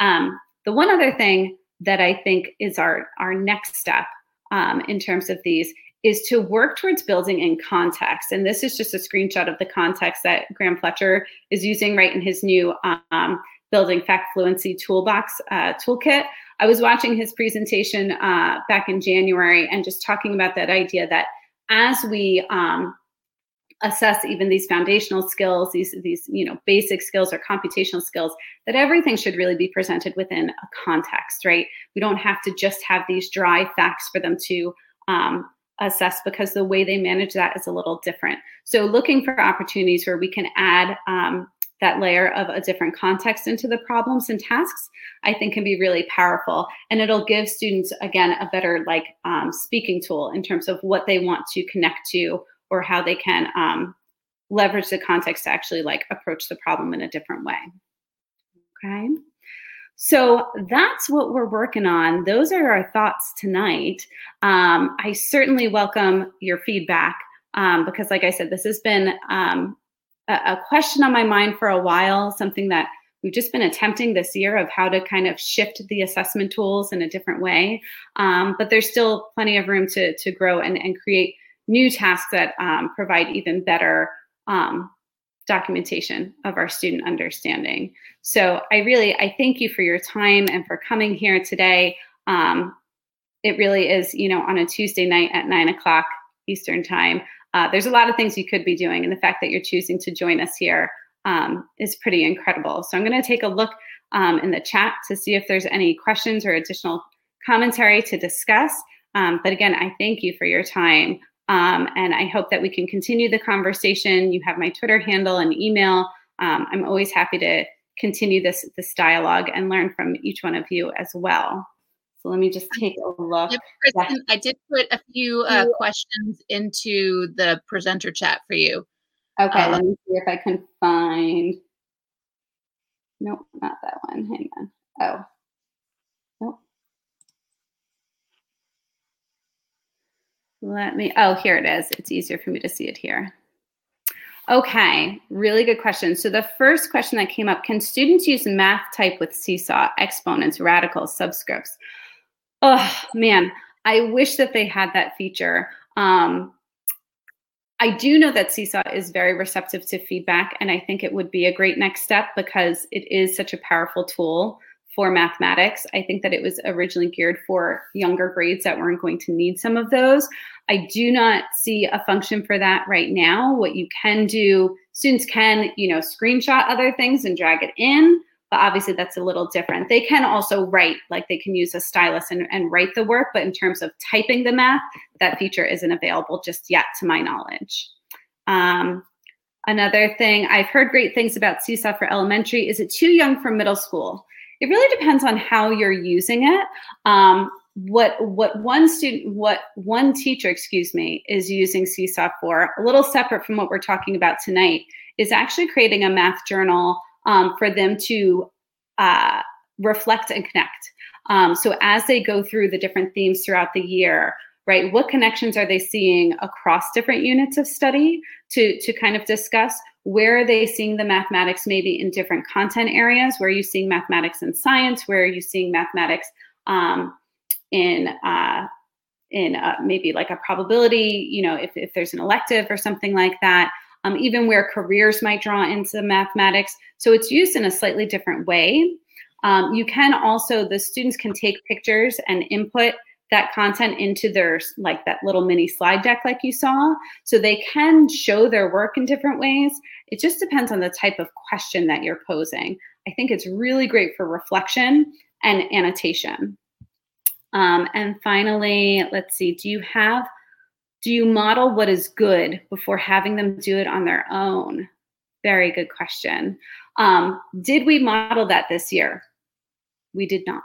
Um, the one other thing that I think is our, our next step um, in terms of these is to work towards building in context. And this is just a screenshot of the context that Graham Fletcher is using right in his new um, Building Fact Fluency Toolbox uh, toolkit. I was watching his presentation uh, back in January and just talking about that idea that as we um, assess even these foundational skills, these, these you know basic skills or computational skills, that everything should really be presented within a context, right? We don't have to just have these dry facts for them to um, assess, because the way they manage that is a little different. So looking for opportunities where we can add um, that layer of a different context into the problems and tasks, I think can be really powerful. And it'll give students, again, a better like um, speaking tool in terms of what they want to connect to or how they can um, leverage the context to actually like approach the problem in a different way. Okay. So that's what we're working on. Those are our thoughts tonight. Um, I certainly welcome your feedback um, because, like I said, this has been um, a, a question on my mind for a while, something that we've just been attempting this year of how to kind of shift the assessment tools in a different way. Um, but there's still plenty of room to, to grow and, and create new tasks that um, provide even better um documentation of our student understanding. So I really, I thank you for your time and for coming here today. Um, it really is, you know, on a Tuesday night at nine o'clock Eastern time. Uh, there's a lot of things you could be doing, and the fact that you're choosing to join us here um, is pretty incredible. So I'm going to take a look um, in the chat to see if there's any questions or additional commentary to discuss. Um, but again, I thank you for your time. Um, and I hope that we can continue the conversation. You have my Twitter handle and email. Um, I'm always happy to continue this, this dialogue and learn from each one of you as well. So let me just take a look. Yep, Kristen, I did put a few uh, questions into the presenter chat for you. Okay, um, let me see if I can find. Nope, not that one. Hang on. Oh. Nope. Let me, oh, here it is. It's easier for me to see it here. Okay, really good question. So the first question that came up, can students use math type with Seesaw, exponents, radicals, subscripts? Oh, man, I wish that they had that feature. Um, I do know that Seesaw is very receptive to feedback, and I think it would be a great next step because it is such a powerful tool for mathematics. I think that it was originally geared for younger grades that weren't going to need some of those. I do not see a function for that right now. What you can do, students can, you know, screenshot other things and drag it in, but obviously that's a little different. They can also write, like they can use a stylus and, and write the work, but in terms of typing the math, that feature isn't available just yet to my knowledge. Um, another thing, I've heard great things about Seesaw for elementary. Is it too young for middle school? It really depends on how you're using it. Um, what what one student, what one teacher, excuse me, is using Seesaw for, a little separate from what we're talking about tonight, is actually creating a math journal um, for them to uh, reflect and connect. Um, so as they go through the different themes throughout the year, right, what connections are they seeing across different units of study to, to kind of discuss? Where are they seeing the mathematics maybe in different content areas? Where are you seeing mathematics in science? Where are you seeing mathematics um, in uh, in uh, maybe like a probability, you know, if, if there's an elective or something like that, um, even where careers might draw into mathematics. So it's used in a slightly different way. Um, you can also, the students can take pictures and input that content into their, like that little mini slide deck like you saw. So they can show their work in different ways. It just depends on the type of question that you're posing. I think it's really great for reflection and annotation. Um, and finally, let's see, do you have, do you model what is good before having them do it on their own? Very good question. Um, did we model that this year? We did not.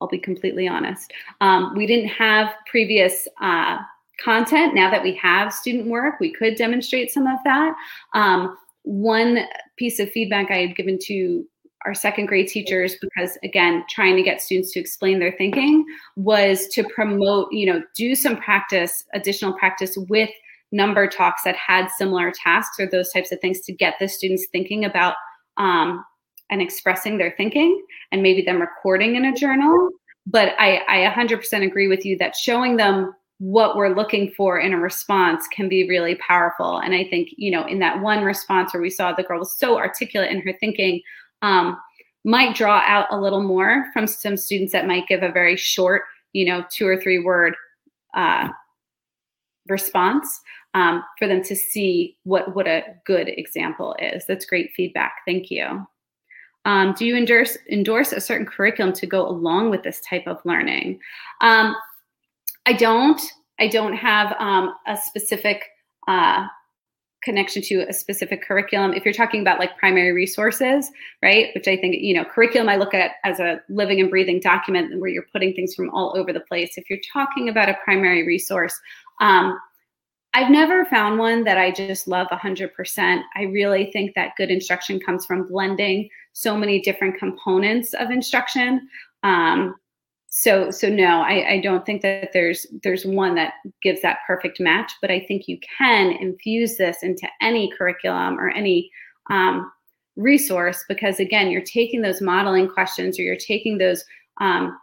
I'll be completely honest. Um, we didn't have previous uh, content. Now that we have student work, we could demonstrate some of that. Um, one piece of feedback I had given to our second grade teachers, because again, trying to get students to explain their thinking, was to promote, you know, do some practice, additional practice with number talks that had similar tasks or those types of things to get the students thinking about um, and expressing their thinking, and maybe them recording in a journal. But I, I one hundred percent agree with you that showing them what we're looking for in a response can be really powerful. And I think, you know, in that one response where we saw the girl was so articulate in her thinking, um, might draw out a little more from some students that might give a very short, you know, two or three word uh, response um, for them to see what, what a good example is. That's great feedback. Thank you. Um, do you endorse, endorse a certain curriculum to go along with this type of learning? Um, I don't. I don't have um, a specific uh, connection to a specific curriculum. If you're talking about like primary resources, right, which I think, you know, curriculum I look at as a living and breathing document where you're putting things from all over the place. If you're talking about a primary resource, um, I've never found one that I just love one hundred percent. I really think that good instruction comes from blending so many different components of instruction. Um, so, so no, I, I don't think that there's there's one that gives that perfect match, but I think you can infuse this into any curriculum or any um, resource, because again, you're taking those modeling questions, or you're taking those um,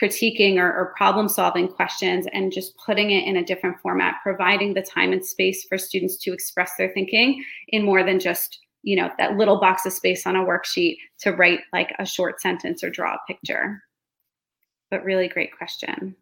critiquing or, or problem solving questions and just putting it in a different format, providing the time and space for students to express their thinking in more than just, you know, that little box of space on a worksheet to write like a short sentence or draw a picture. But really great question.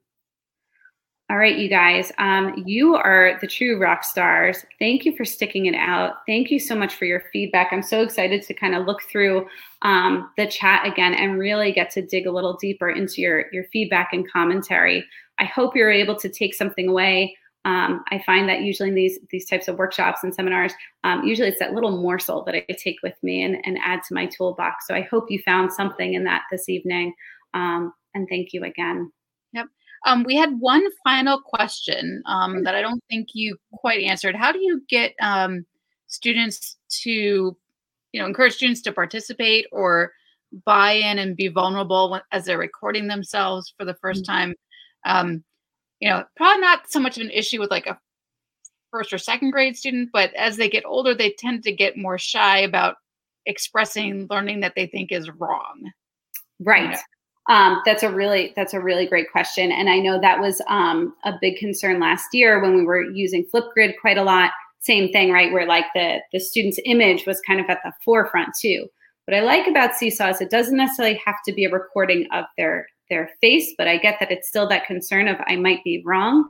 All right, you guys, um, you are the true rock stars. Thank you for sticking it out. Thank you so much for your feedback. I'm so excited to kind of look through um, the chat again and really get to dig a little deeper into your, your feedback and commentary. I hope you're able to take something away. Um, I find that usually in these, these types of workshops and seminars, um, usually it's that little morsel that I take with me and, and add to my toolbox. So I hope you found something in that this evening. Um, and thank you again. Yep. Um, we had one final question um, that I don't think you quite answered. How do you get um, students to, you know, encourage students to participate or buy in and be vulnerable when, as they're recording themselves for the first time? Um, you know, probably not so much of an issue with like a first or second grade student, but as they get older, they tend to get more shy about expressing learning that they think is wrong. Right. You know? Um, that's a really, that's a really great question. And I know that was um, a big concern last year when we were using Flipgrid quite a lot. Same thing, right? Where like the, the student's image was kind of at the forefront too. What I like about Seesaw is it doesn't necessarily have to be a recording of their, their face, but I get that it's still that concern of I might be wrong.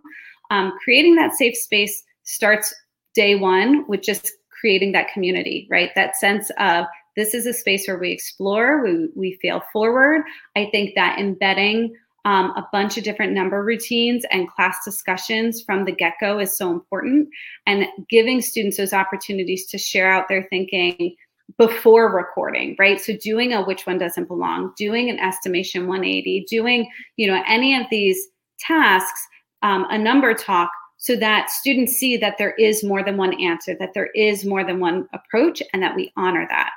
Um, creating that safe space starts day one with just creating that community, right? That sense of this is a space where we explore, we, we fail forward. I think that embedding um, a bunch of different number routines and class discussions from the get-go is so important, and giving students those opportunities to share out their thinking before recording, right? So doing a which one doesn't belong, doing an estimation one eighty, doing, you know, any of these tasks, um, a number talk, so that students see that there is more than one answer, that there is more than one approach, and that we honor that.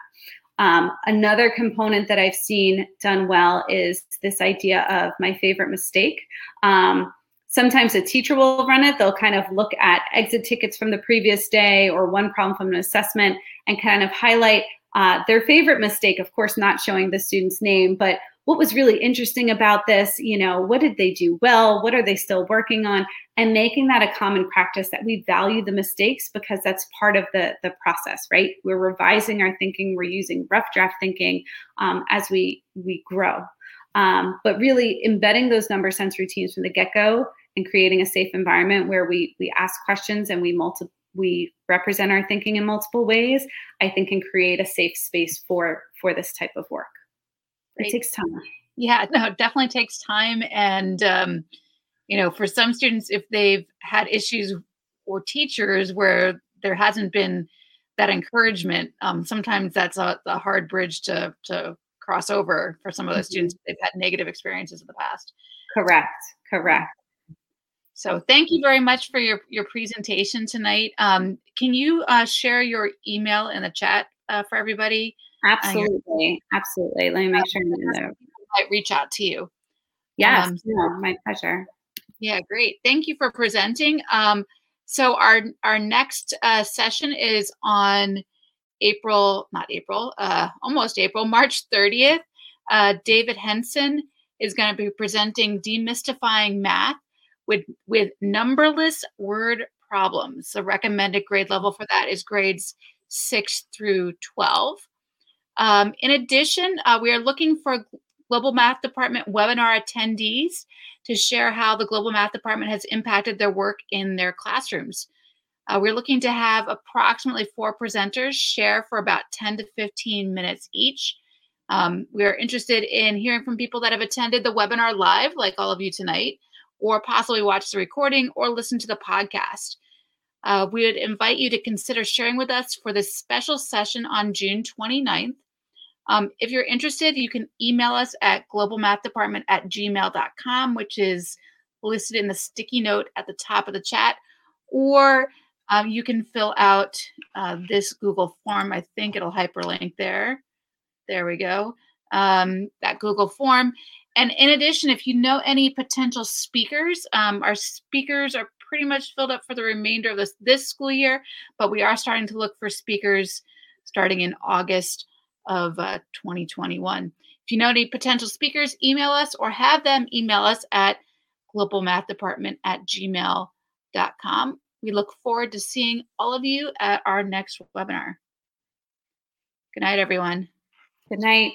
Um, another component that I've seen done well is this idea of my favorite mistake. Um, sometimes a teacher will run it. They'll kind of look at exit tickets from the previous day or one problem from an assessment and kind of highlight uh, their favorite mistake, of course, not showing the student's name, but what was really interesting about this, you know, what did they do well? What are they still working on? And making that a common practice that we value the mistakes because that's part of the, the process, right? We're revising our thinking. We're using rough draft thinking um, as we, we grow. Um, but really embedding those number sense routines from the get-go and creating a safe environment where we we ask questions and we multi- we represent our thinking in multiple ways, I think can create a safe space for for this type of work. It takes time. Yeah, no, it definitely takes time. And, um, you know, for some students, if they've had issues or teachers where there hasn't been that encouragement, um, sometimes that's a, a hard bridge to to cross over for some of those mm-hmm. students. They've had negative experiences in the past. Correct. Correct. So thank you very much for your, your presentation tonight. Um, can you uh, share your email in the chat uh, for everybody? Absolutely. Absolutely. Let me make sure I might reach out to you. Yes. Um, yeah, my pleasure. Yeah. Great. Thank you for presenting. Um, so our, our next uh, session is on April, not April, uh, almost April, March thirtieth. Uh, David Henson is going to be presenting Demystifying Math with, with numberless word problems. The recommended grade level for that is grades six through twelve. Um, in addition, uh, we are looking for Global Math Department webinar attendees to share how the Global Math Department has impacted their work in their classrooms. Uh, we're looking to have approximately four presenters share for about ten to fifteen minutes each. Um, we are interested in hearing from people that have attended the webinar live, like all of you tonight, or possibly watch the recording or listen to the podcast. Uh, we would invite you to consider sharing with us for this special session on June twenty-ninth. Um, if you're interested, you can email us at global math department at gmail dot com, which is listed in the sticky note at the top of the chat, or um, you can fill out uh, this Google form. I think it'll hyperlink there. There we go. Um, that Google form. And in addition, if you know any potential speakers, um, our speakers are pretty much filled up for the remainder of this, this school year, but we are starting to look for speakers starting in August of uh, twenty twenty-one. If you know any potential speakers, email us or have them email us at global math department at gmail dot com. We look forward to seeing all of you at our next webinar. Good night, everyone. Good night.